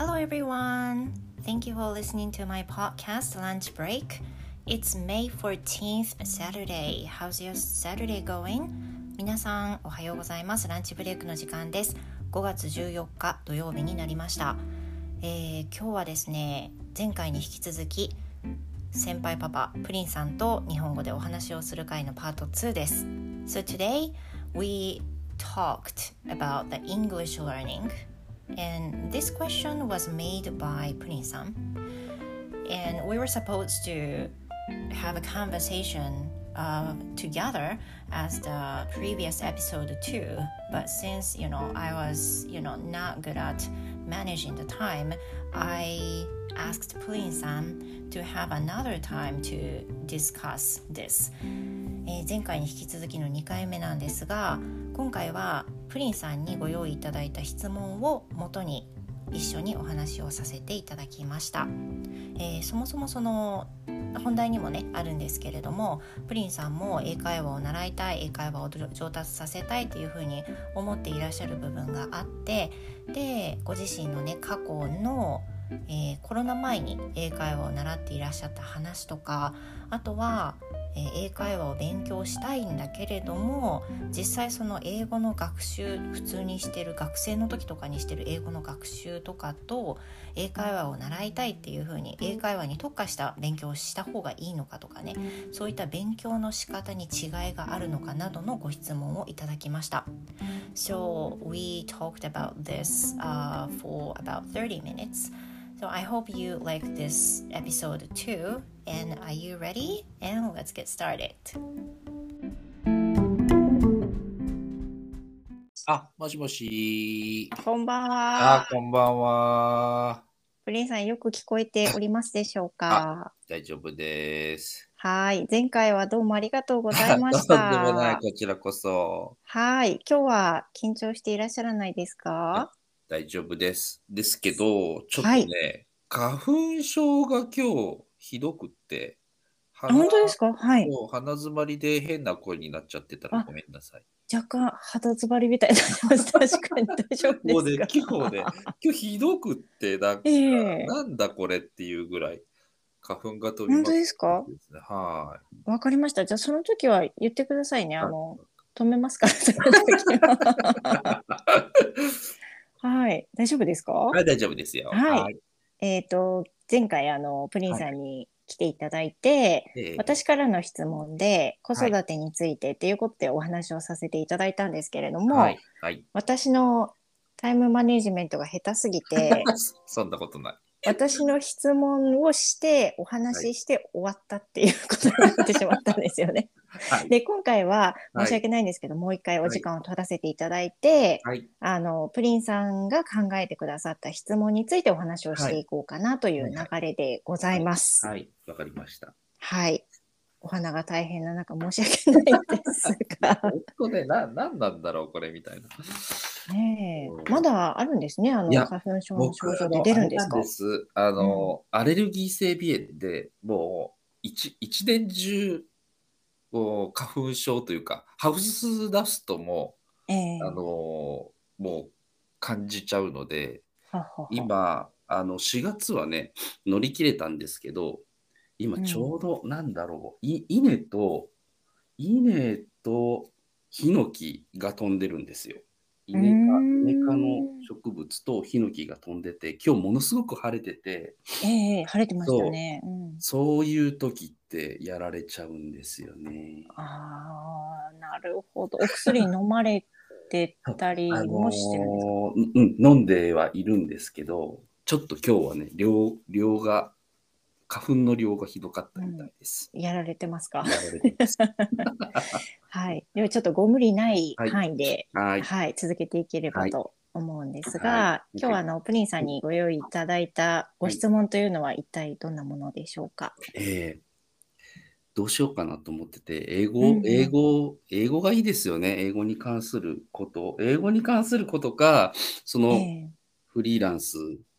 Hello everyone! Thank you for listening to my podcast, Lunch Break. It's May 14th, Saturday. How's your Saturday going? 皆さん、おはようございます。ランチブレイクの時間です。5月14日土曜日になりました。今日はですね、前回に引き続き、先輩パパ、Prin-sanと日本語でお話をする回のパート2です。So today, we talked about the English learning.And this question was made by Prin-san. And we were supposed to have a conversation together as the previous episode too. But since, I was, not good at managing the time, I asked Prin-san to have another time to discuss this. 前回に引き続きの2回目なんですが、今回はPrin-sanにご用意いただいた質問を元に一緒にお話をさせていただきました。そもそもその本題にもねあるんですけれども、Prin-sanも英会話を習いたい、英会話を上達させたいというふうに思っていらっしゃる部分があって、でご自身のね過去の、コロナ前に英会話を習っていらっしゃった話とか、あとは英会話を勉強したいんだけれども実際その英語の学習普通にしてる学生の時とかにしてる英語の学習とかと英会話を習いたいっていう風に英会話に特化した勉強をした方がいいのかとかねそういった勉強の仕方に違いがあるのかなどのご質問をいただきました。So we talked about this for about 30 minutes.So I hope you like this episode too. And are you ready? And let's get started. あ、もしもし。こんばんは。あ、こんばんは。Prin-san、よく聞こえておりますでしょうか？大丈夫です。はい、前回はどうもありがとうございました。とんでもない、こちらこそ。はい、今日は緊張していらっしゃらないですか？大丈夫です。ですけど、ちょっとね、はい、花粉症が今日ひどくって、本当ですか？はい。鼻詰まりで変な声になっちゃってたらごめんなさい。若干肌詰まりみたいになってます。確かに大丈夫ですか？もうね、今日ひどくってなんか、なんだこれっていうぐらい花粉が飛びまくってですね。本当ですか？はい。わかりました。じゃあその時は言ってくださいね。止めますから。はい、大丈夫ですか？はい、大丈夫ですよ。はい。前回Prin-sanに来ていただいて、私からの質問で子育てについてっていうことでお話をさせていただいたんですけれども、はいはい、私のタイムマネジメントが下手すぎて、そんなことない。私の質問をしてお話しして終わったっていうことになってしまったんですよね。はい、で今回は申し訳ないんですけど、もう一回お時間を取らせていただいて、Prin-sanが考えてくださった質問についてお話をしていこうかなという流れでございます。はい、わかりました。はい、お花が大変な中申し訳ないですが、本当ね、なんなんだろうこれみたいな。ねえ、まだあるんですね、花粉症の症状で出るんですか？ですアレルギー性鼻炎でもう 一年中花粉症というかハウスダストも、もう感じちゃうので今4月はね乗り切れたんですけど今ちょうどなんだろう、稲とヒノキが飛んでるんですよ。イネ科の植物とヒノキが飛んでて今日ものすごく晴れてて、晴れてましたね。そういう時ってやられちゃうんですよね。ああ、なるほど。お薬飲まれてたりもしてるんですか？飲んではいるんですけどちょっと今日はね量が花粉の量がひどかったみたいです。やられてますか？やられてます。はい。ではちょっとご無理ない範囲で、はい、続けていければと思うんですが、今日はPrin-sanにご用意いただいたご質問というのは一体どんなものでしょうか？どうしようかなと思ってて、英語がいいですよね。英語に関することか、そのフリーランス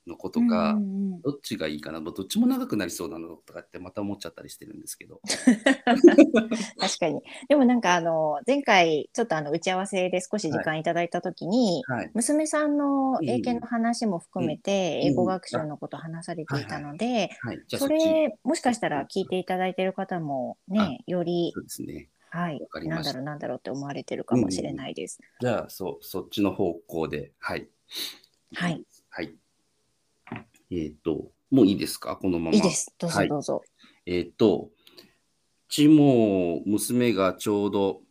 の子とか、うんうん、どっちがいいかな、どっちも長くなりそうなのとかってまた思っちゃったりしてるんですけど確かに。でもなんか前回ちょっと打ち合わせで少し時間いただいた時に、はいはい、娘さんの英検の話も含めて英語学習のことを話されていたので、それもしかしたら聞いていただいている方もね、よりそうですね、はい、なんだろうって思われてるかもしれないです、うんうん、じゃあそっちの方向で、はいはいはい、もういいですか、このままいいです、どうぞどうぞ、はい、うちも娘がちょうど、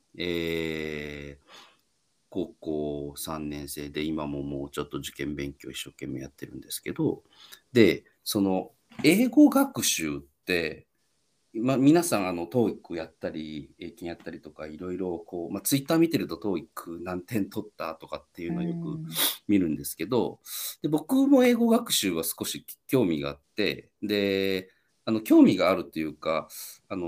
高校3年生で、今ももうちょっと受験勉強一生懸命やってるんですけど、でその英語学習ってまあ、皆さんTOEIC やったり英検やったりとかいろいろこう、まあ、ツイッター見てると TOEIC 何点取ったとかっていうのをよく見るんですけど、で僕も英語学習は少し興味があって、で興味があるというか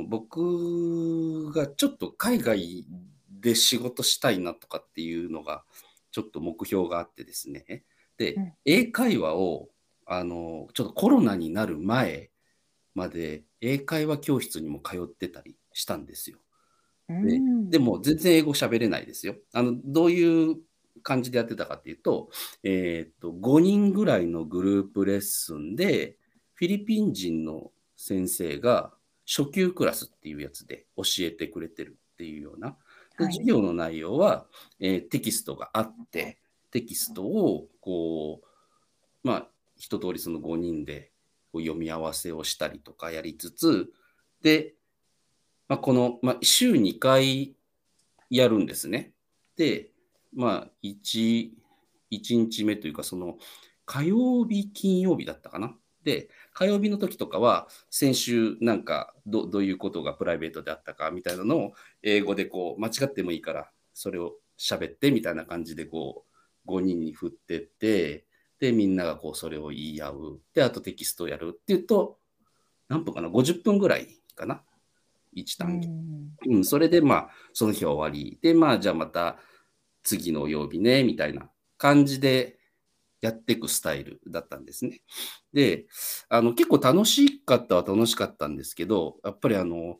僕がちょっと海外で仕事したいなとかっていうのがちょっと目標があってですね、で、うん、英会話をちょっとコロナになる前まで英会話教室にも通ってたりしたんですよ。でも全然英語喋れないですよ。どういう感じでやってたかっていうと、5人ぐらいのグループレッスンでフィリピン人の先生が初級クラスっていうやつで教えてくれてるっていうような、で授業の内容は、テキストがあって、テキストをこうまあ一通りその5人で読み合わせをしたりとかやりつつで、まあ、この、まあ、週2回やるんですね。で、まあ、1日目というかその火曜日金曜日だったかな。で火曜日の時とかは先週なんか どういうことがプライベートであったかみたいなのを英語でこう間違ってもいいからそれを喋ってみたいな感じでこう5人に振ってって、でみんながこうそれを言い合う、であとテキストをやるっていうと何分かな、50分ぐらいかな1単位、うん、それでまあその日は終わりで、まあじゃあまた次の曜日ねみたいな感じでやっていくスタイルだったんですね。で結構楽しかったは楽しかったんですけど、やっぱり先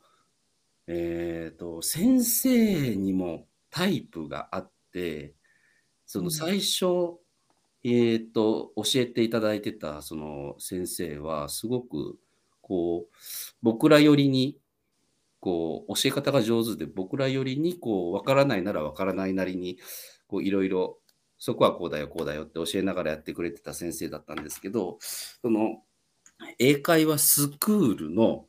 生にもタイプがあって、その最初、教えていただいてたその先生はすごくこう僕ら寄りにこう教え方が上手で、僕ら寄りにこう分からないなら分からないなりにいろいろそこはこうだよこうだよって教えながらやってくれてた先生だったんですけど、その英会話スクールの、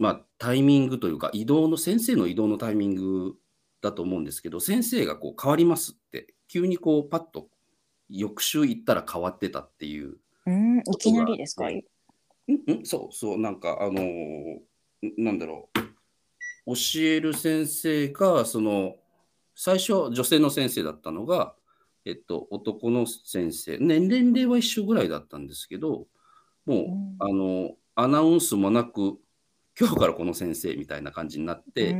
まあ、タイミングというか先生の移動のタイミングだと思うんですけど、先生がこう変わりますって急にこうパッと翌週行ったら変わってたっていう、いきなりですか、そうそう、なんかなんだろう、教える先生がその最初女性の先生だったのが、男の先生、ね、年齢は一緒ぐらいだったんですけど、もう、アナウンスもなく今日からこの先生みたいな感じになって、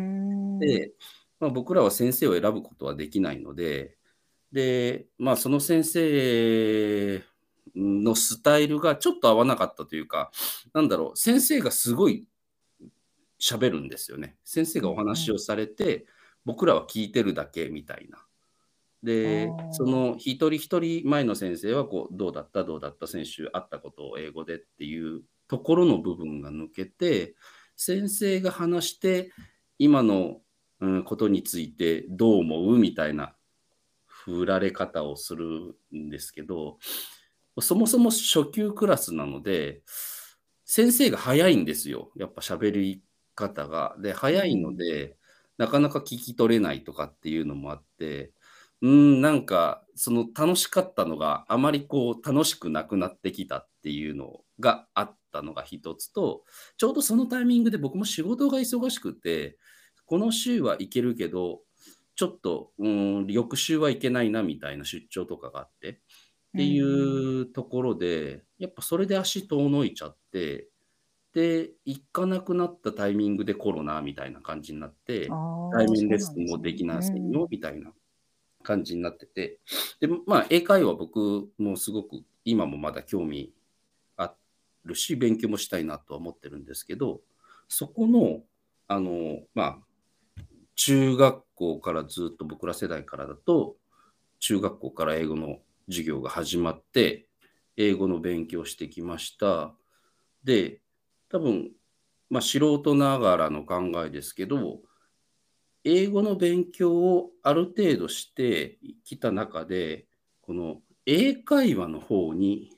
でまあ、僕らは先生を選ぶことはできないので、で、まあ、その先生のスタイルがちょっと合わなかったというか、なんだろう、先生がすごい喋るんですよね。先生がお話をされて、僕らは聞いてるだけみたいな。で、その一人一人前の先生はこう、どうだった先週あったことを英語でっていうところの部分が抜けて、先生が話して今のことについてどう思うみたいな振られ方をするんですけど、そもそも初級クラスなので先生が早いんですよ、やっぱ喋り方が。で早いのでなかなか聞き取れないとかっていうのもあって、なんかその楽しかったのがあまりこう楽しくなくなってきたっていうのがあったのが一つと、ちょうどそのタイミングで僕も仕事が忙しくて、この週は行けるけどちょっと翌週は行けないなみたいな出張とかがあってっていうところで、やっぱそれで足遠のいちゃって、で行かなくなったタイミングでコロナみたいな感じになって、対面レッスンもできないですよみたいな感じになってて、で、まあ、英会話僕もすごく今もまだ興味あるし、勉強もしたいなとは思ってるんですけど、そこの、まあ、中学校からずっと僕ら世代からだと、中学校から英語の授業が始まって、英語の勉強してきました。で、多分、まあ、素人ながらの考えですけど、英語の勉強をある程度してきた中で、この英会話の方に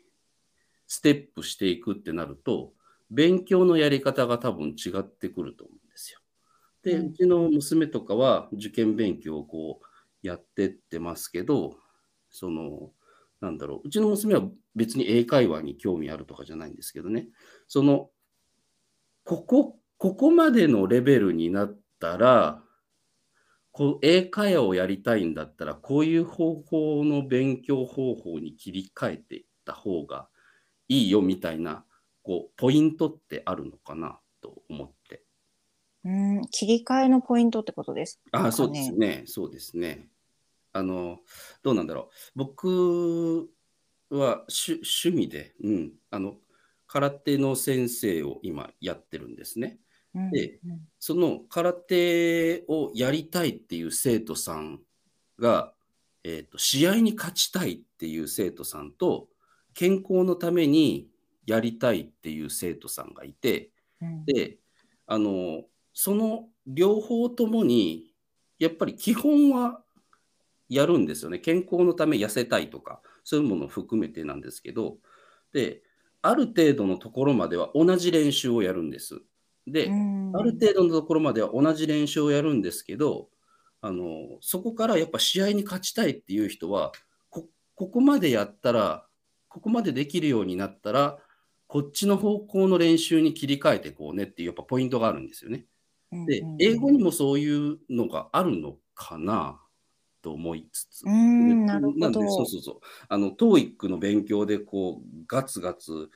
ステップしていくってなると、勉強のやり方が多分違ってくると思うんですよ。で、うちの娘とかは受験勉強をこうやってってますけど、その、なんだろう、うちの娘は別に英会話に興味あるとかじゃないんですけどね、その、ここまでのレベルになったら、英会話をやりたいんだったら、こういう方法の勉強方法に切り替えていった方がいいよみたいな、こうポイントってあるのかなと思って。切り替えのポイントってことですかね。あ、そうですね。そうですね。どうなんだろう。僕は趣味で、空手の先生を今やってるんですね。で、その空手をやりたいっていう生徒さんが、試合に勝ちたいっていう生徒さんと、健康のためにやりたいっていう生徒さんがいて、で、その両方ともにやっぱり基本はやるんですよね。健康のため痩せたいとかそういうものを含めてなんですけど、で、ある程度のところまでは同じ練習をやるんです。で、ある程度のところまでは同じ練習をやるんですけど、そこからやっぱ試合に勝ちたいっていう人は、ここまでやったら、ここまでできるようになったら、こっちの方向の練習に切り替えてこうねっていうやっぱポイントがあるんですよね。で、英語にもそういうのがあるのかなと思いつつ、なるほど。なんで、そうそうそう。TOEIC の勉強でこうガツガツ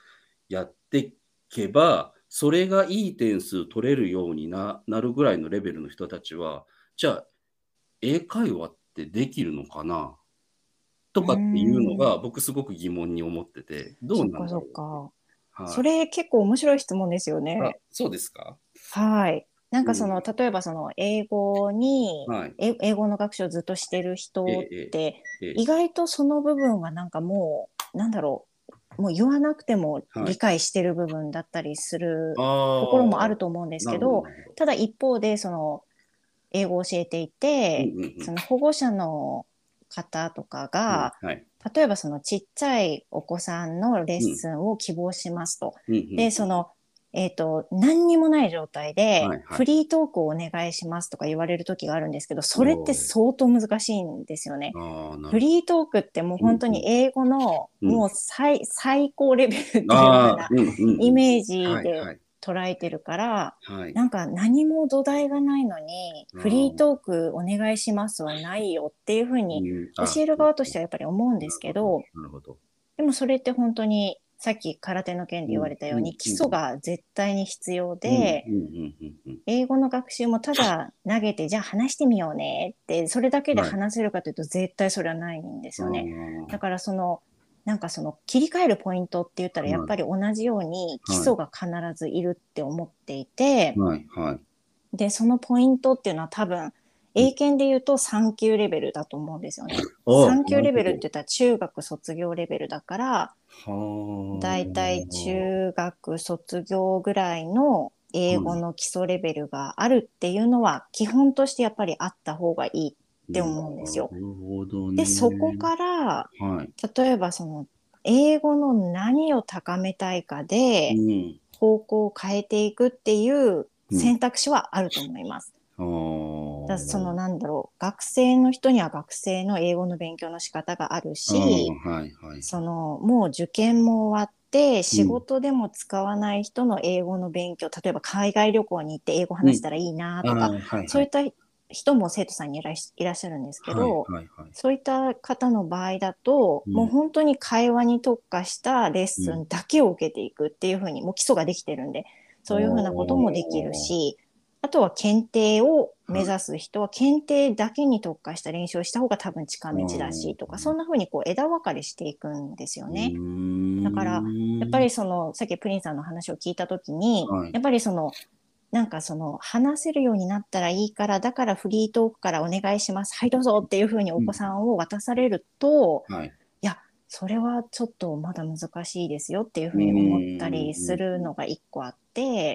やっていけば、それがいい点数取れるように なるぐらいのレベルの人たちは、じゃあ英会話ってできるのかなとかっていうのが僕すごく疑問に思ってて、どうなんだろう。そうか、はい、それ結構面白い質問ですよね。あ、そうですか。はい。なんかその、例えばその英語に、はい、英語の学習をずっとしてる人って、意外とその部分がなんかもうなんだろう、もう言わなくても理解してる部分だったりするところもあると思うんですけど、ただ一方でその英語を教えていて、その保護者の方とかが、例えばそのちっちゃいお子さんのレッスンを希望しますと、で、その何にもない状態でフリートークをお願いしますとか言われる時があるんですけど、それって相当難しいんですよね。フリートークってもう本当に英語のもう 最高レベルっていうようなイメージで捉えてるから、なんか何も土台がないのにフリートークお願いしますはないよっていうふうに教える側としてはやっぱり思うんですけど、でもそれって本当にさっき空手の件で言われたように基礎が絶対に必要で、英語の学習もただ投げてじゃあ話してみようねってそれだけで話せるかというと絶対それはないんですよね。だからそのなんかその切り替えるポイントって言ったらやっぱり同じように基礎が必ずいるって思っていて、でそのポイントっていうのは多分英検で言うと3級レベルだと思うんですよね。3級レベルって言ったら中学卒業レベルだから、だいたい中学卒業ぐらいの英語の基礎レベルがあるっていうのは基本としてやっぱりあった方がいいって思うんですよ。なるほどね。でそこから、例えばその英語の何を高めたいかで方向を変えていくっていう選択肢はあると思います。だそのなんだろう、学生の人には学生の英語の勉強の仕方があるし、そのもう受験も終わって仕事でも使わない人の英語の勉強、例えば海外旅行に行って英語話したらいいなとか、そういった人も生徒さんにいらっしゃるんですけど、そういった方の場合だと、もう本当に会話に特化したレッスンだけを受けていくっていうふうに、もう基礎ができてるんでそういうふうなこともできるし、あとは検定を目指す人は検定だけに特化した練習をした方が多分近道だしとか、そんな風にこう枝分かれしていくんですよね。だからやっぱりそのさっきプリンさんの話を聞いた時に、はい、やっぱりそのなんかその話せるようになったらいいからだからフリートークからお願いしますはいどうぞっていう風にお子さんを渡されると、はい、いやそれはちょっとまだ難しいですよっていう風に思ったりするのが一個あって、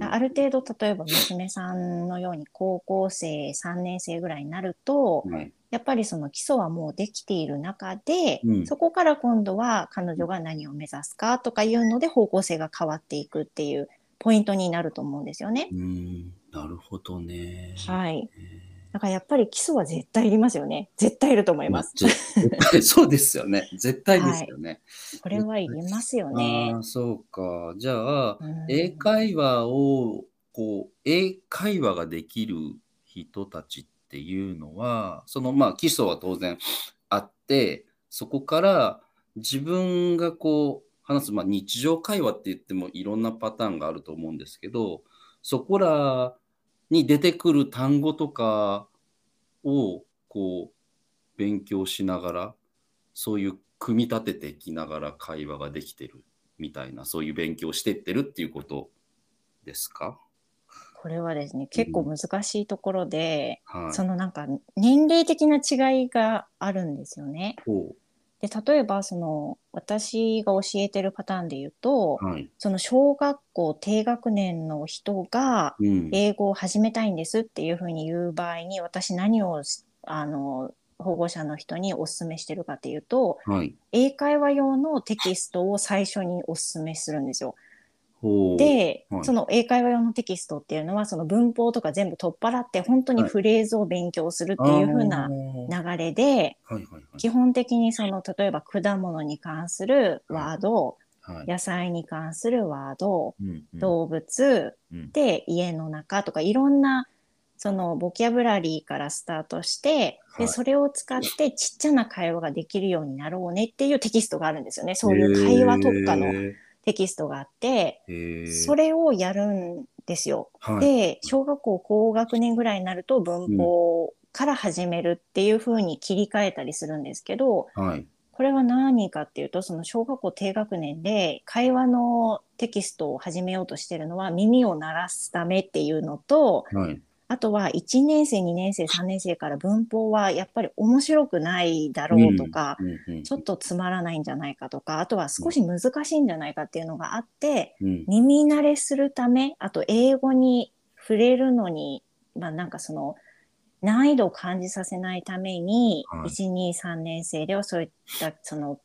ある程度例えば娘さんのように高校生3年生ぐらいになると、はい、やっぱりその基礎はもうできている中で、そこから今度は彼女が何を目指すかとかいうので方向性が変わっていくっていうポイントになると思うんですよね。なるほどね。はい。だからやっぱり基礎は絶対いりますよね。絶対いると思います。そうですよね。絶対ですよね。はい、これはいりますよね。あ、そうか。じゃあ、英会話をこう英会話ができる人たちっていうのは、そのまあ基礎は当然あって、そこから自分がこう話す、まあ、日常会話って言ってもいろんなパターンがあると思うんですけど、そこらに出てくる単語とかをこう勉強しながら、そういう組み立てていきながら会話ができてるみたいな、そういう勉強してってるっていうことですか？これはですね、結構難しいところで、はい、そのなんか年齢的な違いがあるんですよね。ほう。で例えばその私が教えてるパターンで言うと、はい、その小学校低学年の人が英語を始めたいんですっていうふうに言う場合に、私何を保護者の人にお勧めしてるかっていうと、はい、英会話用のテキストを最初にお勧めするんですよ。で、はい、その英会話用のテキストっていうのはその文法とか全部取っ払って本当にフレーズを勉強するっていう風な流れで、はい、基本的にその例えば果物に関するワード、はい、野菜に関するワード、はい、動物、うん、で家の中とかいろんなそのボキャブラリーからスタートして、はい、でそれを使ってちっちゃな会話ができるようになろうねっていうテキストがあるんですよね。そういう会話特化のテキストがあって、それをやるんですよ。はい、で、小学校高学年ぐらいになると文法から始めるっていう風に切り替えたりするんですけど、はい、これは何かっていうと、その小学校低学年で会話のテキストを始めようとしてるのは耳を鳴らすためっていうのと、はい、あとは1年生、2年生、3年生から文法はやっぱり面白くないだろうとか、ちょっとつまらないんじゃないかとか、あとは少し難しいんじゃないかっていうのがあって、耳慣れするため、あと英語に触れるのに、まあなんかその難易度を感じさせないために、1、2、3年生ではそういったその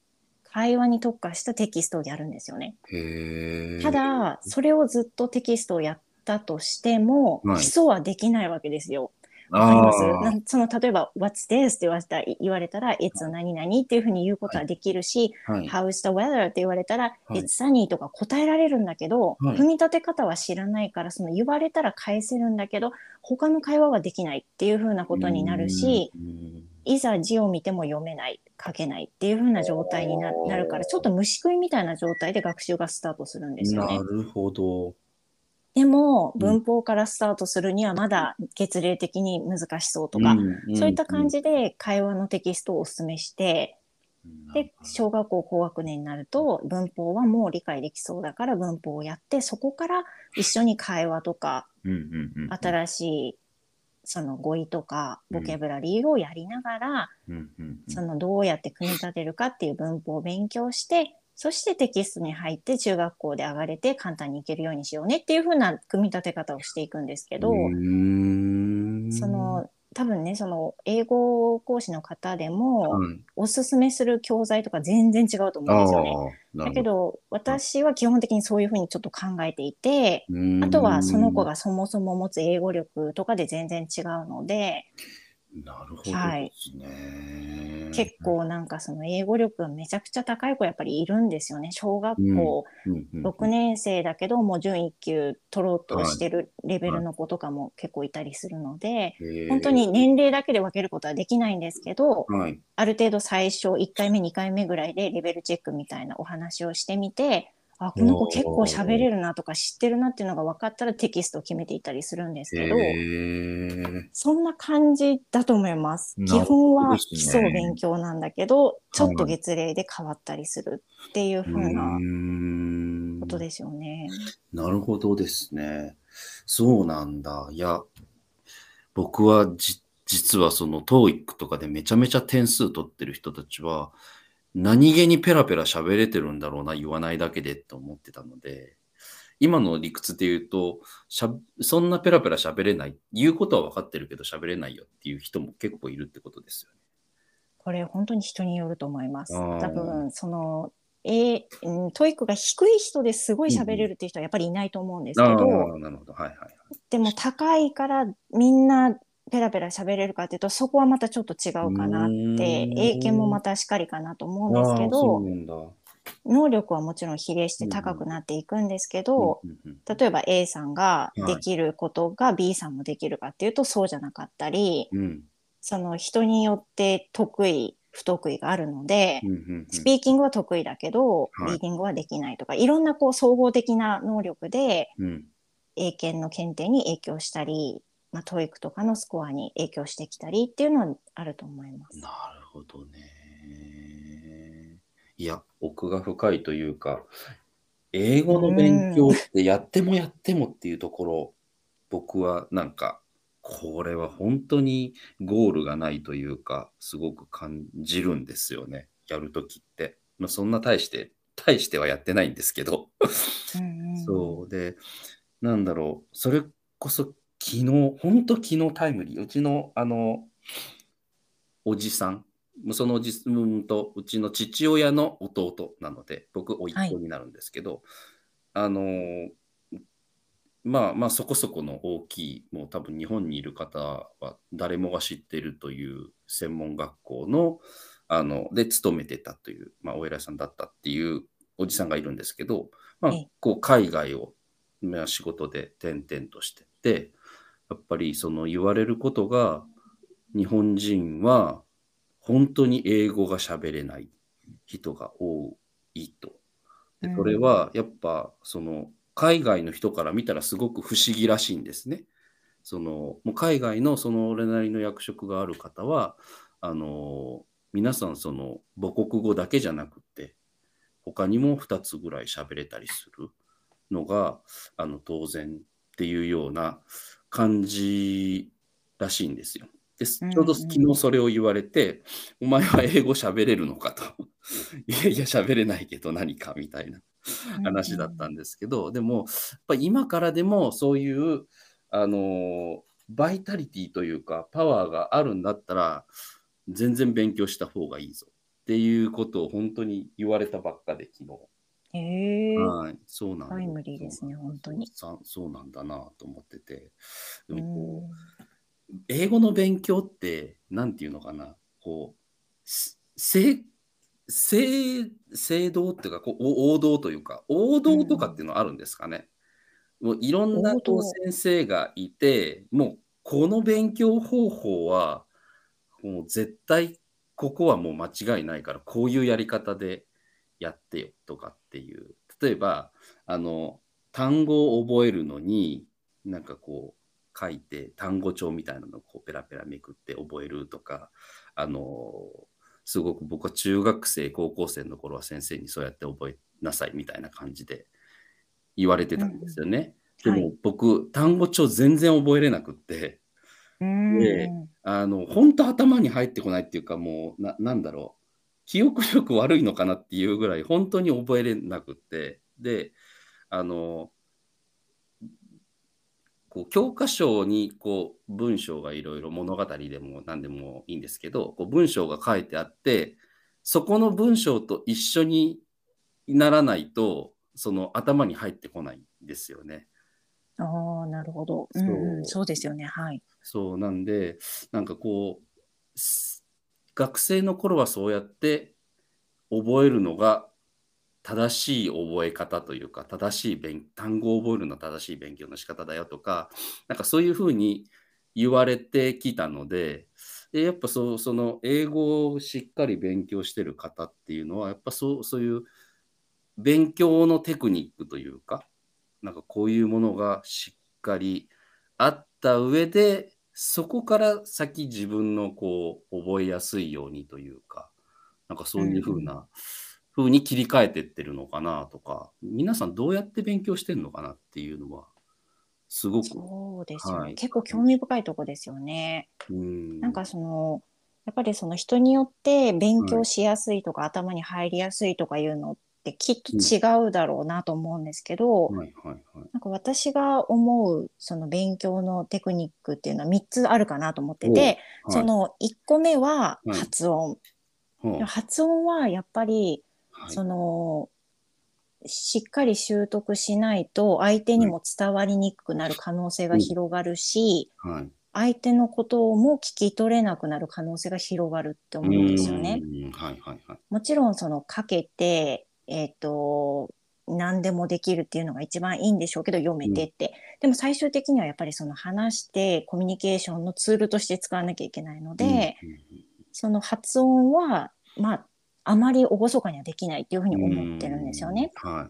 会話に特化したテキストをやるんですよね。へー。ただ、それをずっとテキストをやって、だとしても、はい、基礎はできないわけですよ。わかります？その例えば What's this? って言われたら It's 何々っていうふうに言うことはできるし、はい、How's the weather? って言われたら、はい、It's sunny とか答えられるんだけど、はい、組み立て方は知らないから、その言われたら返せるんだけど他の会話はできないっていうふうなことになるし、いざ字を見ても読めない、書けないっていう風な状態に なるから、ちょっと虫食いみたいな状態で学習がスタートするんですよね。なるほど。でも文法からスタートするにはまだ月齢的に難しそうとか、そういった感じで会話のテキストをお勧めして、で小学校高学年になると文法はもう理解できそうだから文法をやって、そこから一緒に会話とか、新しいその語彙とかボキャブラリーをやりながら、そのどうやって組み立てるかっていう文法を勉強して、そしてテキストに入って中学校で上がれて簡単に行けるようにしようねっていう風な組み立て方をしていくんですけど、その多分ね、その英語講師の方でもおすすめする教材とか全然違うと思うんですよね。だけど私は基本的にそういう風にちょっと考えていて、あとはその子がそもそも持つ英語力とかで全然違うので。なるほどですね。はい、結構なんかその英語力がめちゃくちゃ高い子やっぱりいるんですよね。小学校6年生だけどもう準1級取ろうとしてるレベルの子とかも結構いたりするので、本当に年齢だけで分けることはできないんですけど、ある程度最初1回目2回目ぐらいでレベルチェックみたいなお話をしてみて、あ、この子結構喋れるなとか知ってるなっていうのが分かったらテキストを決めていたりするんですけど、そんな感じだと思います。基本は基礎勉強なんだけど、ちょっと月齢で変わったりするっていうふうなことですよね。なるほどですね。そうなんだ。いや、僕は実はその TOEIC とかでめちゃめちゃ点数取ってる人たちは、何気にペラペラ喋れてるんだろうな、言わないだけでと思ってたので、今の理屈で言うと、そんなペラペラ喋れない、言うことは分かってるけど喋れないよっていう人も結構いるってことですよね。これ本当に人によると思います。多分その、トイックが低い人ですごい喋れるっていう人はやっぱりいないと思うんですけど、なるほど、はいはいはい、でも高いからみんなペラペラ喋れるかっていうと、そこはまたちょっと違うかなって、英検もまたしっかりかなと思うんですけど、能力はもちろん比例して高くなっていくんですけど、例えば A さんができることが B さんもできるかっていうとそうじゃなかったり、その人によって得意不得意があるので、スピーキングは得意だけどリーディングはできないとか、いろんなこう総合的な能力で英検の検定に影響したり、まあ、トイックとかのスコアに影響してきたりっていうのはあると思います。なるほどね。いや、奥が深いというか、英語の勉強ってやってもやってもっていうところ、僕はなんかこれは本当にゴールがないというか、すごく感じるんですよね、やるときって。まあ、そんな大してはやってないんですけどそうで、なんだろう、それこそ昨日、本当昨日タイムリー、うちのおじさん、そのおじさんとうちの父親の弟なので、僕甥っ子になるんですけど、はい、まあそこそこの大きい、もう多分日本にいる方は誰もが知ってるという専門学校ので勤めてたという、まあ、お偉いさんだったっていうおじさんがいるんですけど、まあ、こう海外を、まあ、仕事で転々としてて、やっぱりその言われることが、日本人は本当に英語が喋れない人が多いと。で、これはやっぱその海外の人から見たらすごく不思議らしいんですね。そのもう海外のその俺なりの役職がある方は、皆さんその母国語だけじゃなくて他にも2つぐらい喋れたりするのが当然っていうような感じらしいんですよ。で、ちょうど昨日それを言われて、お前は英語喋れるのかといや喋れないけど何かみたいな話だったんですけど、でもやっぱり今からでもそういうバイタリティというかパワーがあるんだったら全然勉強した方がいいぞっていうことを本当に言われたばっかで昨日。はい、そうなんだ。タイムリーですね、本当に。そうなんだなと思ってて、でもこう英語の勉強ってなんていうのかな、こう正道っていうか、こう王道というか、王道とかっていうのはあるんですかね。もういろんなこう先生がいて、もうこの勉強方法はもう絶対ここはもう間違いないから、こういうやり方でやってよとかっていう、例えば単語を覚えるのになんかこう書いて単語帳みたいなのをこうペラペラめくって覚えるとか、すごく僕は中学生高校生の頃は先生にそうやって覚えなさいみたいな感じで言われてたんですよね、でも僕、はい、単語帳全然覚えれなくって、で本当頭に入ってこないっていうか、もうなんだろう、記憶力悪いのかなっていうぐらい本当に覚えれなくって、でこう教科書にこう文章がいろいろ、物語でも何でもいいんですけど、こう文章が書いてあって、そこの文章と一緒にならないとその頭に入ってこないんですよね。あ、なるほど、そうですよね、はい。そうなんで、なんかこう学生の頃はそうやって覚えるのが正しい覚え方というか、単語を覚えるのは正しい勉強の仕方だよとか、なんかそういうふうに言われてきたので、やっぱその英語をしっかり勉強してる方っていうのは、やっぱそういう勉強のテクニックというか、なんかこういうものがしっかりあった上で、そこから先自分のこう覚えやすいようにというか、なんかそういうふうに切り替えてってるのかなとか、皆さんどうやって勉強してるのかなっていうのはすごく、そうですよね、はい、結構興味深いとこですよね。なんかそのやっぱりその人によって勉強しやすいとか、はい、頭に入りやすいとかいうのってきっと違うだろうなと思うんですけど、はいはいはい、なんか私が思うその勉強のテクニックっていうのは3つあるかなと思ってて、はい、その1個目は発音、はい、発音はやっぱりその、はい、しっかり習得しないと相手にも伝わりにくくなる可能性が広がるし、はいはい、相手のことも聞き取れなくなる可能性が広がるって思うんですよね。はいはいはい、もちろんそのかけて、何でもできるっていうのが一番いいんでしょうけど、読めてって、でも最終的にはやっぱりその話してコミュニケーションのツールとして使わなきゃいけないので、その発音はまああまり厳かにはできないっていうふうに思ってるんですよね。は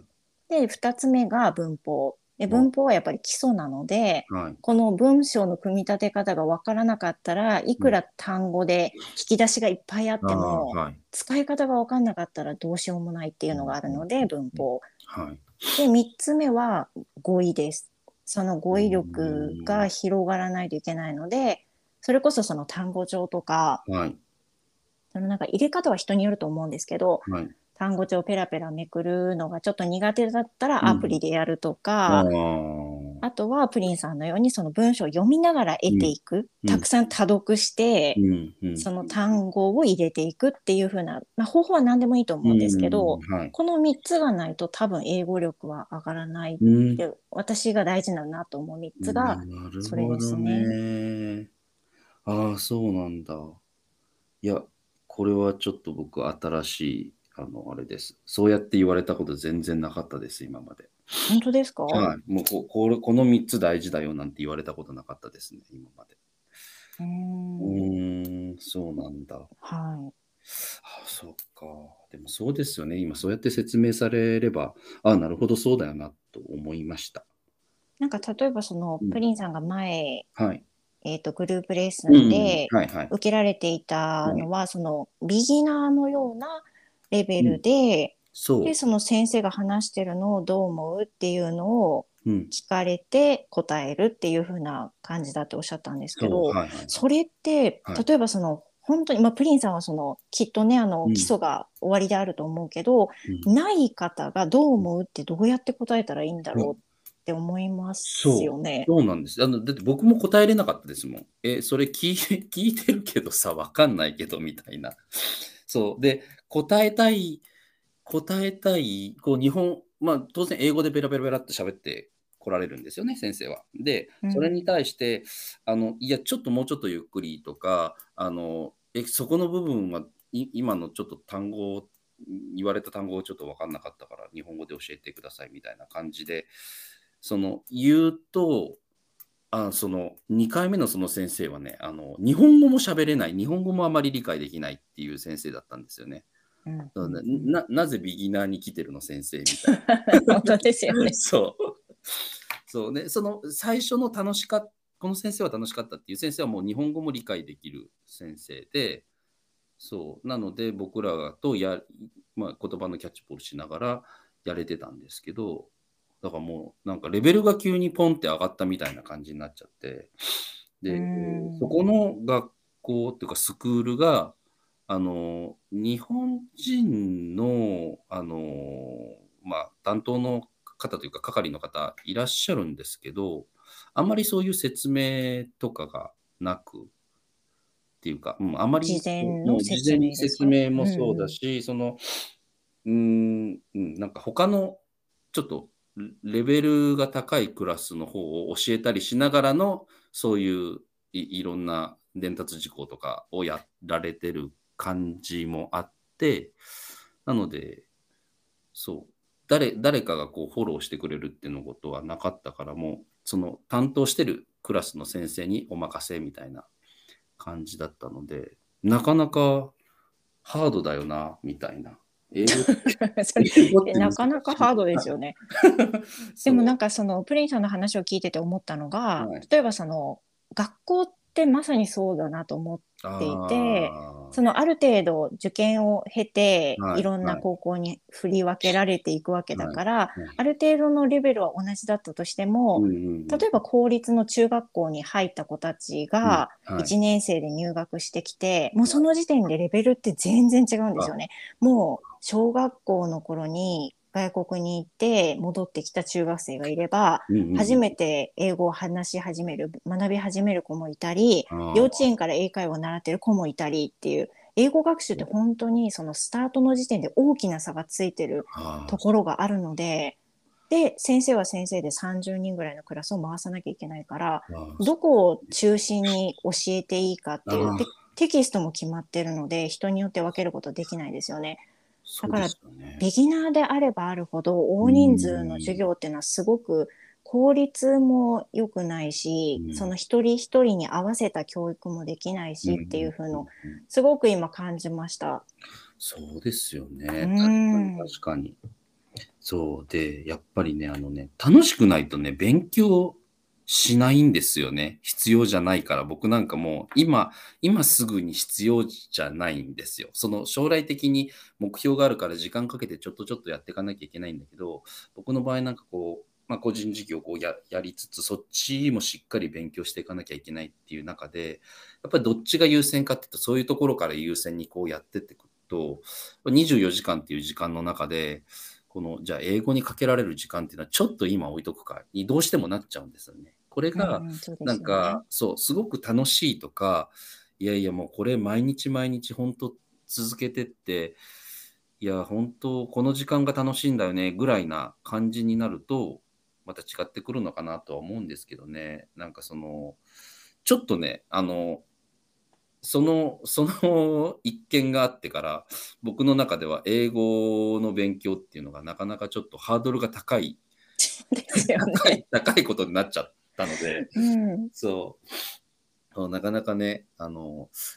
い、で2つ目が文法。で文法はやっぱり基礎なので、はい、この文章の組み立て方が分からなかったら、いくら単語で引き出しがいっぱいあっても、はい、使い方が分からなかったらどうしようもないっていうのがあるので文法、はい、で3つ目は語彙です。その語彙力が広がらないといけないので、それこそその単語帳とか、はい、そのなんか入れ方は人によると思うんですけど、はい、単語帳ペラペラめくるのがちょっと苦手だったらアプリでやるとか、うん、あとはプリンさんのようにその文章を読みながら得ていく、うん、たくさん多読して、うん、その単語を入れていくっていう風な、まあ、方法は何でもいいと思うんですけど、うんはい、この3つがないと多分英語力は上がらないって、うん、私が大事だなと思う3つがそれですね。なるほどね。ああ、そうなんだ。いや、これはちょっと僕新しいあれです。そうやって言われたこと全然なかったです今まで。本当ですか？はい、もうこの3つ大事だよなんて言われたことなかったですね今まで。そうなんだ。はい、そっか。でもそうですよね、今そうやって説明されれば、あ、なるほど、そうだよなと思いました。なんか例えばその、プリンさんが前、はい、グループレッスンで受けられていたのは、そのビギナーのようなレベル で、その先生が話してるのをどう思うっていうのを聞かれて答えるっていう風な感じだっておっしゃったんですけど、はいはい、それって例えばその、はい、本当に、まあ、プリンさんはそのきっとね、基礎が終わりであると思うけど、うん、ない方がどう思うってどうやって答えたらいいんだろうって思いますよね。そうなんです。だって僕も答えれなかったですもん。それ聞いてるけどさ、分かんないけどみたいな。そうで、答えたいこう日本、まあ、当然英語でベラベラベラって喋ってこられるんですよね先生は。でそれに対して、うん、いやちょっともうちょっとゆっくりとか、そこの部分は今のちょっと単語を言われた単語をちょっと分かんなかったから日本語で教えてくださいみたいな感じでその言うと、その2回目のその先生はね、日本語も喋れない、日本語もあまり理解できないっていう先生だったんですよね。うん、なぜビギナーに来てるの先生みたいな。本当ですよね。そうね、その最初のこの先生は楽しかったっていう先生はもう日本語も理解できる先生で、そうなので僕らとまあ、言葉のキャッチボールしながらやれてたんですけど、だからもうなんかレベルが急にポンって上がったみたいな感じになっちゃって、でそこの学校っていうかスクールが日本人の、まあ、担当の方というか係の方いらっしゃるんですけど、あんまりそういう説明とかがなくっていうか、うん、あまり事前に説明もそうだし、そのなんか他のちょっとレベルが高いクラスの方を教えたりしながらのそういう いろんな伝達事項とかをやられてる感じもあって、なのでそう誰かがこうフォローしてくれるっていうのことはなかったから、もうその担当してるクラスの先生にお任せみたいな感じだったので、なかなかハードだよなみたいななかなかハードですよねでもなんかそのプリンさんの話を聞いてて思ったのが、はい、例えばその学校ってまさにそうだなと思っていて、そのある程度受験を経て、はい、いろんな高校に振り分けられていくわけだから、はいはい、ある程度のレベルは同じだったとしても、うんうんうん、例えば公立の中学校に入った子たちが1年生で入学してきて、はい、もうその時点でレベルって全然違うんですよね。もう小学校の頃に外国に行って戻ってきた中学生がいれば、うんうん、初めて英語を話し始める、学び始める子もいたり、幼稚園から英会話を習ってる子もいたりっていう、英語学習って本当にそのスタートの時点で大きな差がついてるところがあるので、で先生は先生で30人ぐらいのクラスを回さなきゃいけないから、どこを中心に教えていいかっていうテキストも決まってるので、人によって分けることできないですよね。だから、ね、ビギナーであればあるほど大人数の授業っていうのはすごく効率も良くないし、その一人一人に合わせた教育もできないしっていう風のすごく今感じました。そうですよね、確かに。そうで、やっぱりね、楽しくないとね、勉強しないんですよね。必要じゃないから、僕なんかもう今すぐに必要じゃないんですよ。その将来的に目標があるから時間かけてちょっとやっていかなきゃいけないんだけど、僕の場合なんかこう、まあ、個人事業をこう やりつつ、そっちもしっかり勉強していかなきゃいけないっていう中で、やっぱりどっちが優先かっていうと、そういうところから優先にこうやってってくると、24時間っていう時間の中で、このじゃあ英語にかけられる時間っていうのはちょっと今置いとくかにどうしてもなっちゃうんですよね。これがなんかそうすごく楽しいとか、いやいやもうこれ毎日本当続けてって、いや本当この時間が楽しいんだよねぐらいな感じになるとまた違ってくるのかなとは思うんですけどね。なんかそのちょっとねその一件があってから僕の中では英語の勉強っていうのがなかなかちょっとハードルが高いですよね。高いことになっちゃったので、うん、そうなかなかね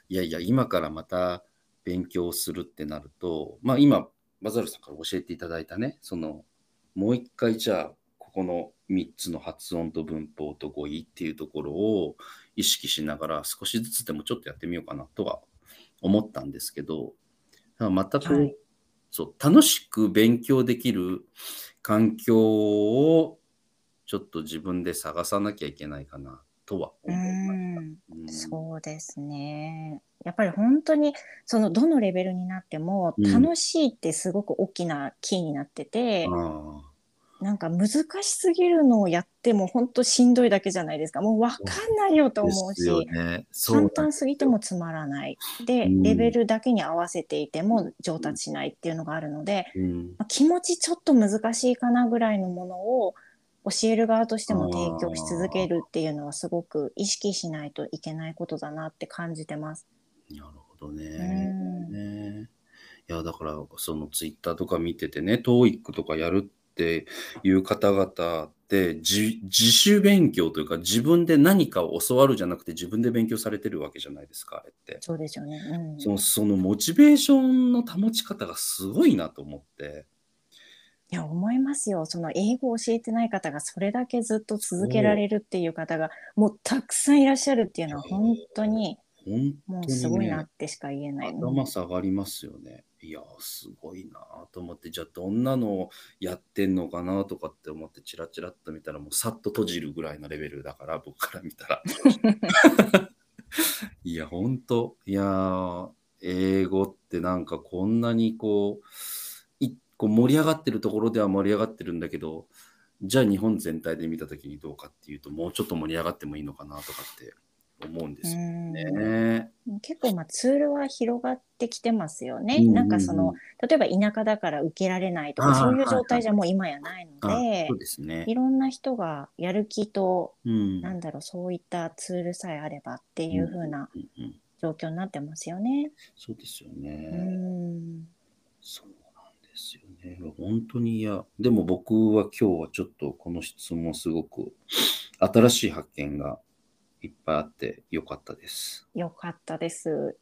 いや今からまた勉強するってなると、まあ今バザルさんから教えていただいたね、そのもう一回じゃあここの3つの発音と文法と語彙っていうところを意識しながら少しずつでもちょっとやってみようかなとは思ったんですけど、またはい、そう楽しく勉強できる環境をちょっと自分で探さなきゃいけないかなとは思いました。うん、そうですね。やっぱり本当にそのどのレベルになっても楽しいってすごく大きなキーになってて、うん、なんか難しすぎるのをやっても本当しんどいだけじゃないですか。もう分かんないよと思うし、ね、簡単すぎてもつまらないで、うん、レベルだけに合わせていても上達しないっていうのがあるので、うんまあ、気持ちちょっと難しいかなぐらいのものを教える側としても提供し続けるっていうのはすごく意識しないといけないことだなって感じてます。なるほどね、うん、ね、いやだからそのツイッターとか見ててね、TOEICとかやるっていう方々で自主勉強というか自分で何かを教わるじゃなくて自分で勉強されてるわけじゃないですか、あれって。そうですよね、うん、そのモチベーションの保ち方がすごいなと思って。いや思いますよ。その英語を教えてない方がそれだけずっと続けられるっていう方がもうたくさんいらっしゃるっていうのは本当に、ね、もうすごいなってしか言えない。頭下がりますよね。いやすごいなと思って、じゃあどんなのやってんのかなとかって思ってチラチラっと見たらもうさっと閉じるぐらいのレベルだから、僕から見たらいや本当、いや英語ってなんかこんなにこう盛り上がってるところでは盛り上がってるんだけど、じゃあ日本全体で見たときにどうかっていうともうちょっと盛り上がってもいいのかなとかって思うんですよね。結構まあツールは広がってきてますよね、うん、なんかその例えば田舎だから受けられないとかそういう状態じゃもう今やないので、はいそうですね、いろんな人がやる気と、うん、なんだろうそういったツールさえあればっていう風な状況になってますよね、うんうんうん、そうですよね、うん、そうなんですよね。本当にいやでも僕は今日はちょっとこの質問すごく新しい発見がいっぱいあってよかったです。よかったです。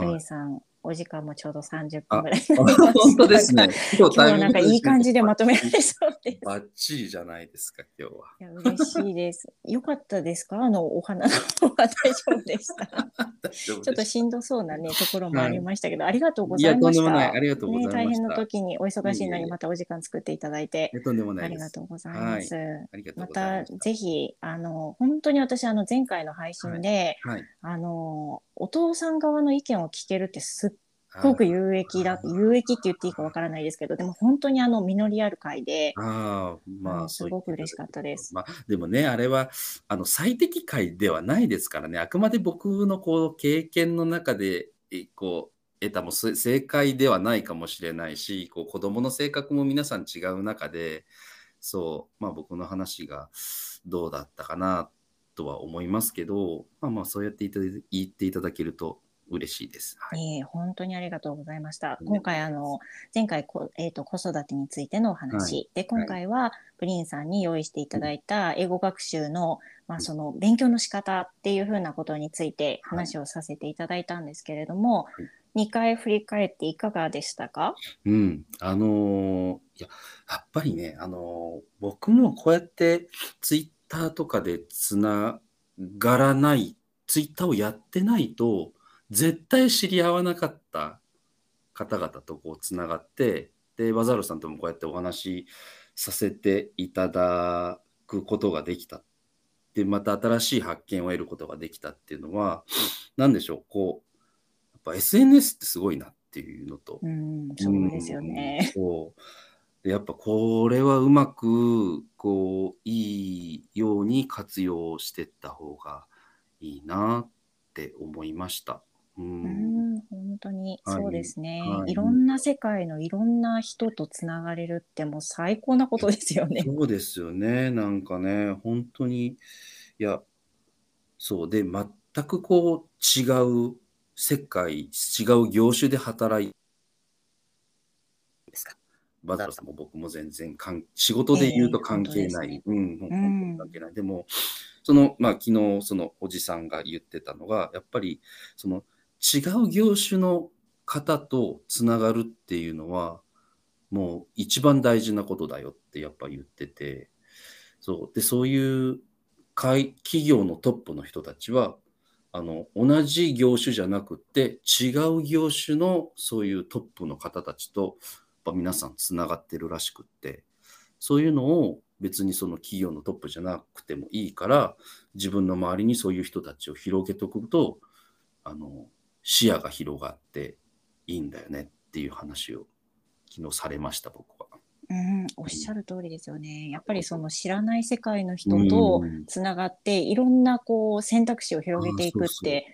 プリンさんお時間もちょうど30分ぐらい。本当ですね。今日なんかいい感じでまとめられそうです。バッチリじゃないですか今日は。いや嬉しいです。よかったですかお花の方は大丈夫でした。ちょっとしんどそうなねところもありましたけど、ありがとうございました。いやとんでもない、ありがとうございました。ね、大変の時にお忙しいのにまたお時間作っていただいて、とんでもないです。ありがとうございます。またぜひ本当に私前回の配信で、はいはい、お父さん側の意見を聞けるってすっごく有益って言っていいかわからないですけど、でも本当に実りある回で、すごく嬉しかったです。まあ、でもね、あれは最適解ではないですからね、あくまで僕のこう経験の中でこう得たも正解ではないかもしれないし、こう子供の性格も皆さん違う中で、そう、まあ、僕の話がどうだったかなとは思いますけど、まあまあそうやって言っていただけると嬉しいです。はい、本当にありがとうございました。今回前回子育てについてのお話、はい、で今回はPrinさんに用意していただいた英語学習の、まあ、その勉強の仕方っていうふうなことについて話をさせていただいたんですけれども、はい、2回振り返っていかがでしたか？うん、やっぱりね、僕もこうやってTwitter とかでつながらない、Twitter をやってないと絶対知り合わなかった方々とこうつながって、でバザールさんともこうやってお話しさせていただくことができた。でまた新しい発見を得ることができたっていうのは、何でしょう、こうやっぱ SNS ってすごいなっていうのと、そうですよね。そうやっぱこれはうまくこういいように活用していった方がいいなって思いました。本当にそうですね、はい、いろんな世界のいろんな人とつながれるってもう最高なことですよね。そうですよね。なんかね、本当に、いや、そうで全くこう違う世界、違う業種で働いてですか。バザールさんも僕も全然仕事で言うと関係ない。ね、関係ない。でもまあ、昨日そのおじさんが言ってたのが、やっぱりその違う業種の方とつながるっていうのはもう一番大事なことだよってやっぱ言ってて、そうでそういう企業のトップの人たちは同じ業種じゃなくて違う業種のそういうトップの方たちとやっぱ皆さんつながってるらしくって、そういうのを別にその企業のトップじゃなくてもいいから自分の周りにそういう人たちを広げておくと視野が広がっていいんだよねっていう話を昨日されました僕は。おっしゃる通りですよね。やっぱりその知らない世界の人とつながっていろんなこう選択肢を広げていくって、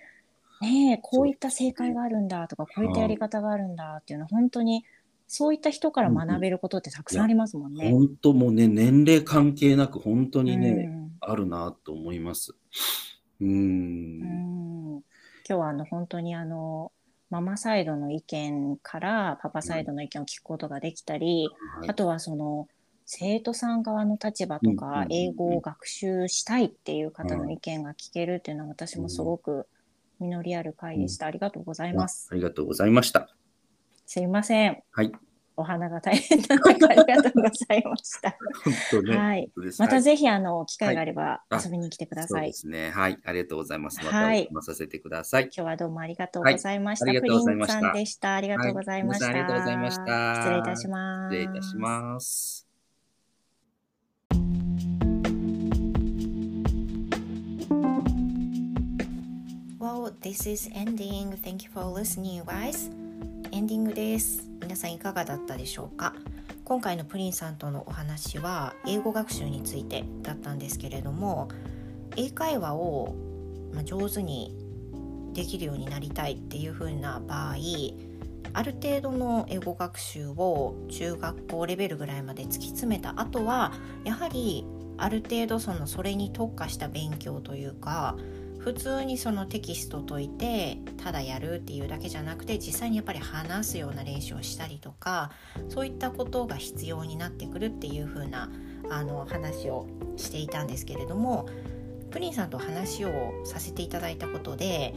こういった正解があるんだとかこういったやり方があるんだっていうのは本当にそういった人から学べることってたくさんありますもんね。本当もうね、年齢関係なく本当にね、あるなと思います。今日は本当にママサイドの意見からパパサイドの意見を聞くことができたり、あとはその生徒さん側の立場とか英語を学習したいっていう方の意見が聞けるっていうのは私もすごく実りある回でした。ありがとうございます。ありがとうございました。すいません、はい、お花が大変な中ありがとうございました本当ね、はい、本当です。またぜひ機会があれば遊びに来てください。はい、そうですね、はい、ありがとうございます。またお邪魔させてください。はい、今日はどうもありがとうございました。はい、Prinさんでした。ありがとうございました。はい、ありがとうございました。失礼いたします。失礼いたします。Well, this is ending. Thank you for listening, guys.エンディングです。皆さんいかがだったでしょうか。今回のPrinさんとのお話は英語学習についてだったんですけれども、英会話を上手にできるようになりたいっていう風な場合、ある程度の英語学習を中学校レベルぐらいまで突き詰めた後はやはりある程度それに特化した勉強というか、普通にテキスト解いてただやるっていうだけじゃなくて、実際にやっぱり話すような練習をしたりとか、そういったことが必要になってくるっていう風な話をしていたんですけれども、Prinさんと話をさせていただいたことで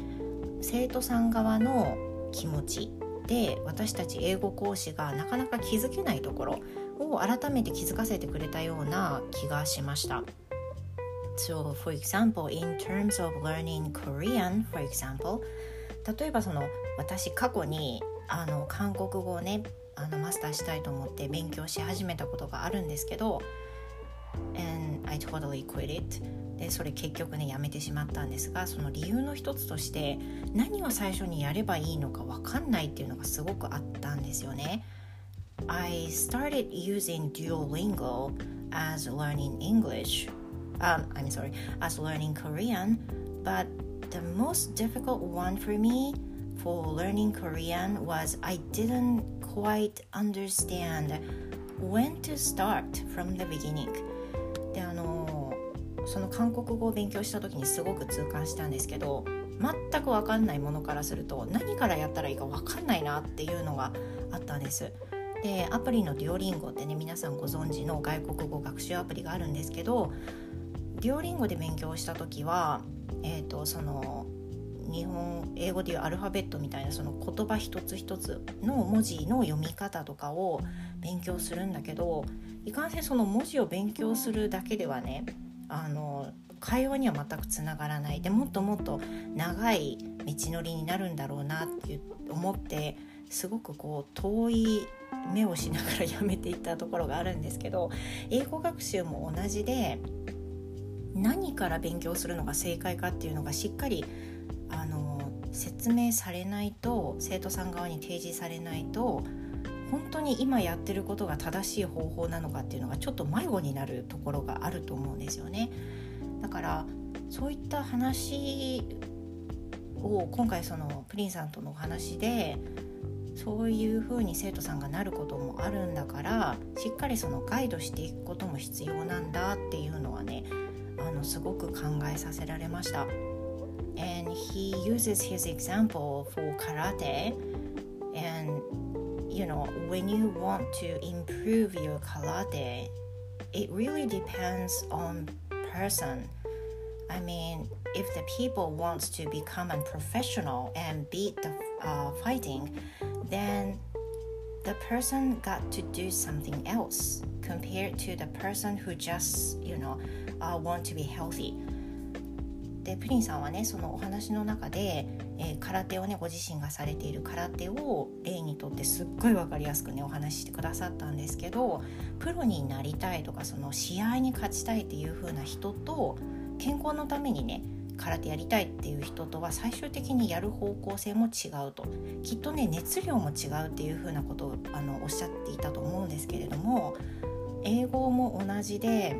生徒さん側の気持ちで私たち英語講師がなかなか気づけないところを改めて気づかせてくれたような気がしました。So, for example, in terms of learning Korean, for example, 例えば私過去に韓国語をねマスターしたいと思って勉強し始めたことがあるんですけど And I totally quit it でそれ結局ねやめてしまったんですがその理由の一つとして何を最初にやればいいのか分かんないっていうのがすごくあったんですよね I started using Duolingo as learning English as learning Korean but the most difficult one for me for learning Korean was I didn't quite understand when to start from the beginning でその韓国語を勉強した時にすごく痛感したんですけど全く分かんないものからすると何からやったらいいか分かんないなっていうのがあったんですでアプリの Duolingo ってね皆さんご存知の外国語学習アプリがあるんですけど Duolingo で勉強した時は日本英語でいうアルファベットみたいなその言葉一つ一つの文字の読み方とかを勉強するんだけどいかんせんその文字を勉強するだけではね会話には全くつながらないでもっともっと長い道のりになるんだろうなって思ってすごくこう遠い目をしながらやめていったところがあるんですけど英語学習も同じで何から勉強するのが正解かっていうのがしっかり説明されないと生徒さん側に提示されないと本当に今やってることが正しい方法なのかっていうのがちょっと迷子になるところがあると思うんですよねだからそういった話を今回Prinさんとのお話でそういう風に生徒さんがなることもあるんだからしっかりガイドしていくことも必要なんだっていうのはねすごく考えさせられましたAnd he uses his example for karate. And, when you want to improve your karate, it really depends on person. I mean, if the people wants to become a professional and beat the fighting, then the person got to do something else compared to the person who just, want to be healthy.でプリンさんはねそのお話の中で、空手をねご自身がされている空手を例にとってすっごい分かりやすくねお話ししてくださったんですけどプロになりたいとか試合に勝ちたいっていう風な人と健康のためにね空手やりたいっていう人とは最終的にやる方向性も違うときっとね熱量も違うっていう風なことをおっしゃっていたと思うんですけれども英語も同じで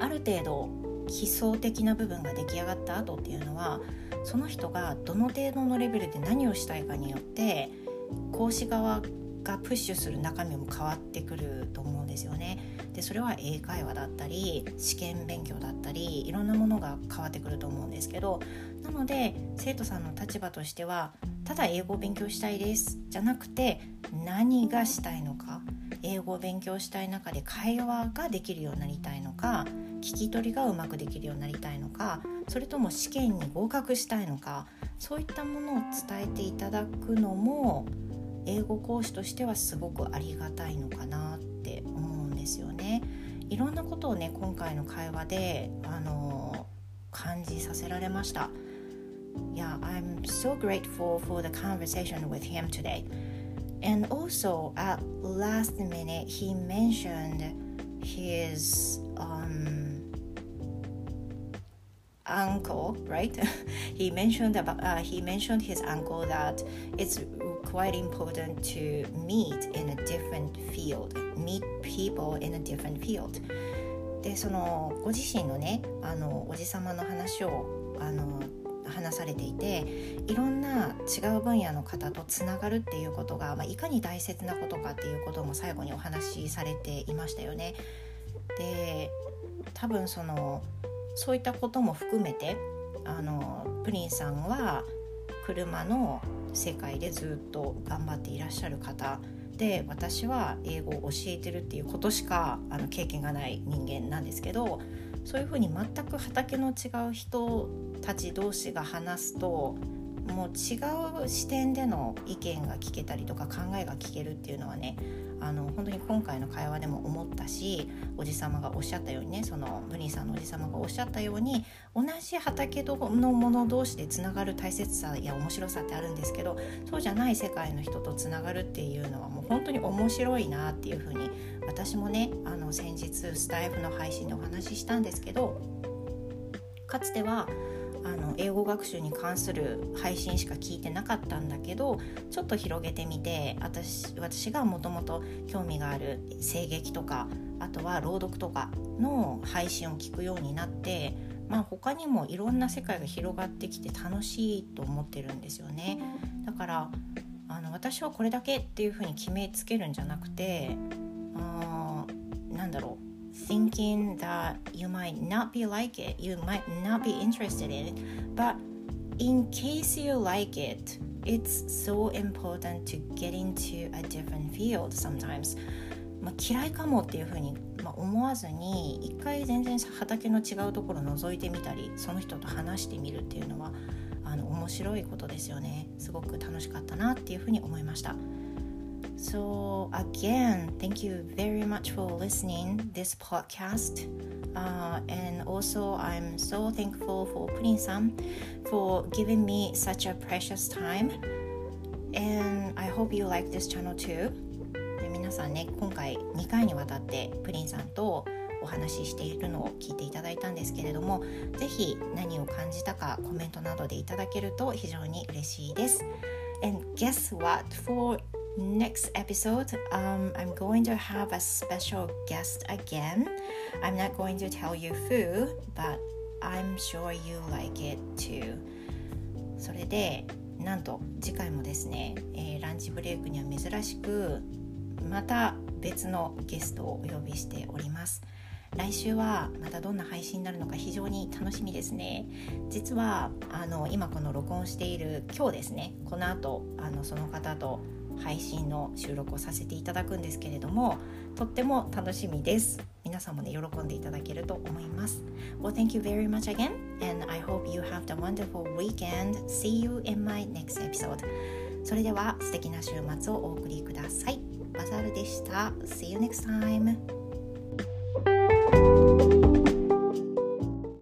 ある程度基礎的な部分が出来上がった後っていうのはその人がどの程度のレベルで何をしたいかによって講師側がプッシュする中身も変わってくると思うんですよねでそれは英会話だったり試験勉強だったりいろんなものが変わってくると思うんですけどなので生徒さんの立場としてはただ英語を勉強したいですじゃなくて何がしたいのか英語を勉強したい中で会話ができるようになりたいのか聞き取りがうまくできるようになりたいのかそれとも試験に合格したいのかそういったものを伝えていただくのも英語講師としてはすごくありがたいのかなって思うんですよねいろんなことをね今回の会話で感じさせられました Yeah, I'm so grateful for the conversation with him today And also at last minute he mentioned his uncle, right? He mentioned his uncle that it's quite important to meet people in a different field. でご自身のねおじさまの話を話されていていろんな違う分野の方とつながるっていうことが、いかに大切なことかっていうことも最後にお話しされていましたよねで多分そういったことも含めてプリンさんは車の世界でずっと頑張っていらっしゃる方で私は英語を教えてるっていうことしか経験がない人間なんですけどそういうふうに全く畑の違う人たち同士が話すともう違う視点での意見が聞けたりとか考えが聞けるっていうのはね、本当に今回の会話でも思ったし、おじさまがおっしゃったようにね、そのPrin-sanのおじさまがおっしゃったように、同じ畑のもの同士でつながる大切さや面白さってあるんですけど、そうじゃない世界の人とつながるっていうのはもう本当に面白いなっていうふうに、私もね先日スタイフの配信でお話ししたんですけど、かつては英語学習に関する配信しか聞いてなかったんだけど、ちょっと広げてみて、私がもともと興味がある声劇とか、あとは朗読とかの配信を聞くようになって、他にもいろんな世界が広がってきて楽しいと思ってるんですよね。だから私はこれだけっていうふうに決めつけるんじゃなくて、thinking that you might not be like it, you might not be interested in it, but in case you like it, it's so important to get into a different field sometimes. 嫌いかもっていうふうに、思わずに一回全然畑の違うところを覗いてみたり、その人と話してみるっていうのは面白いことですよね。すごく楽しかったなっていうふうに思いました。So again, thank you very much for listening this podcast. And also, I'm so thankful for Prin-san for giving me such a precious time. And I hope you like this channel too. 皆さんね、今回2回にわたってPrin-sanとお話ししているのを聞いていただいたんですけれども、ぜひ何を感じたかコメントなどでいただけると非常に嬉しいです。And guess what? For next episode, I'm going to have a special guest again. I'm not going to tell you who, but I'm sure you like it too. それでなんと次回もですね、ランチブレイクには珍しくまた別のゲストをお呼びしております。来週はまたどんな配信になるのか非常に楽しみですね。実は今この録音している今日ですね、この後その方と配信の収録をさせていただくんですけれども、とっても楽しみです。皆さんもね、喜んでいただけると思います。Well, thank you very much again, and I hope you have a wonderful weekend. See you in my next episode. それでは素敵な週末をお送りください。バザルでした。See you next time.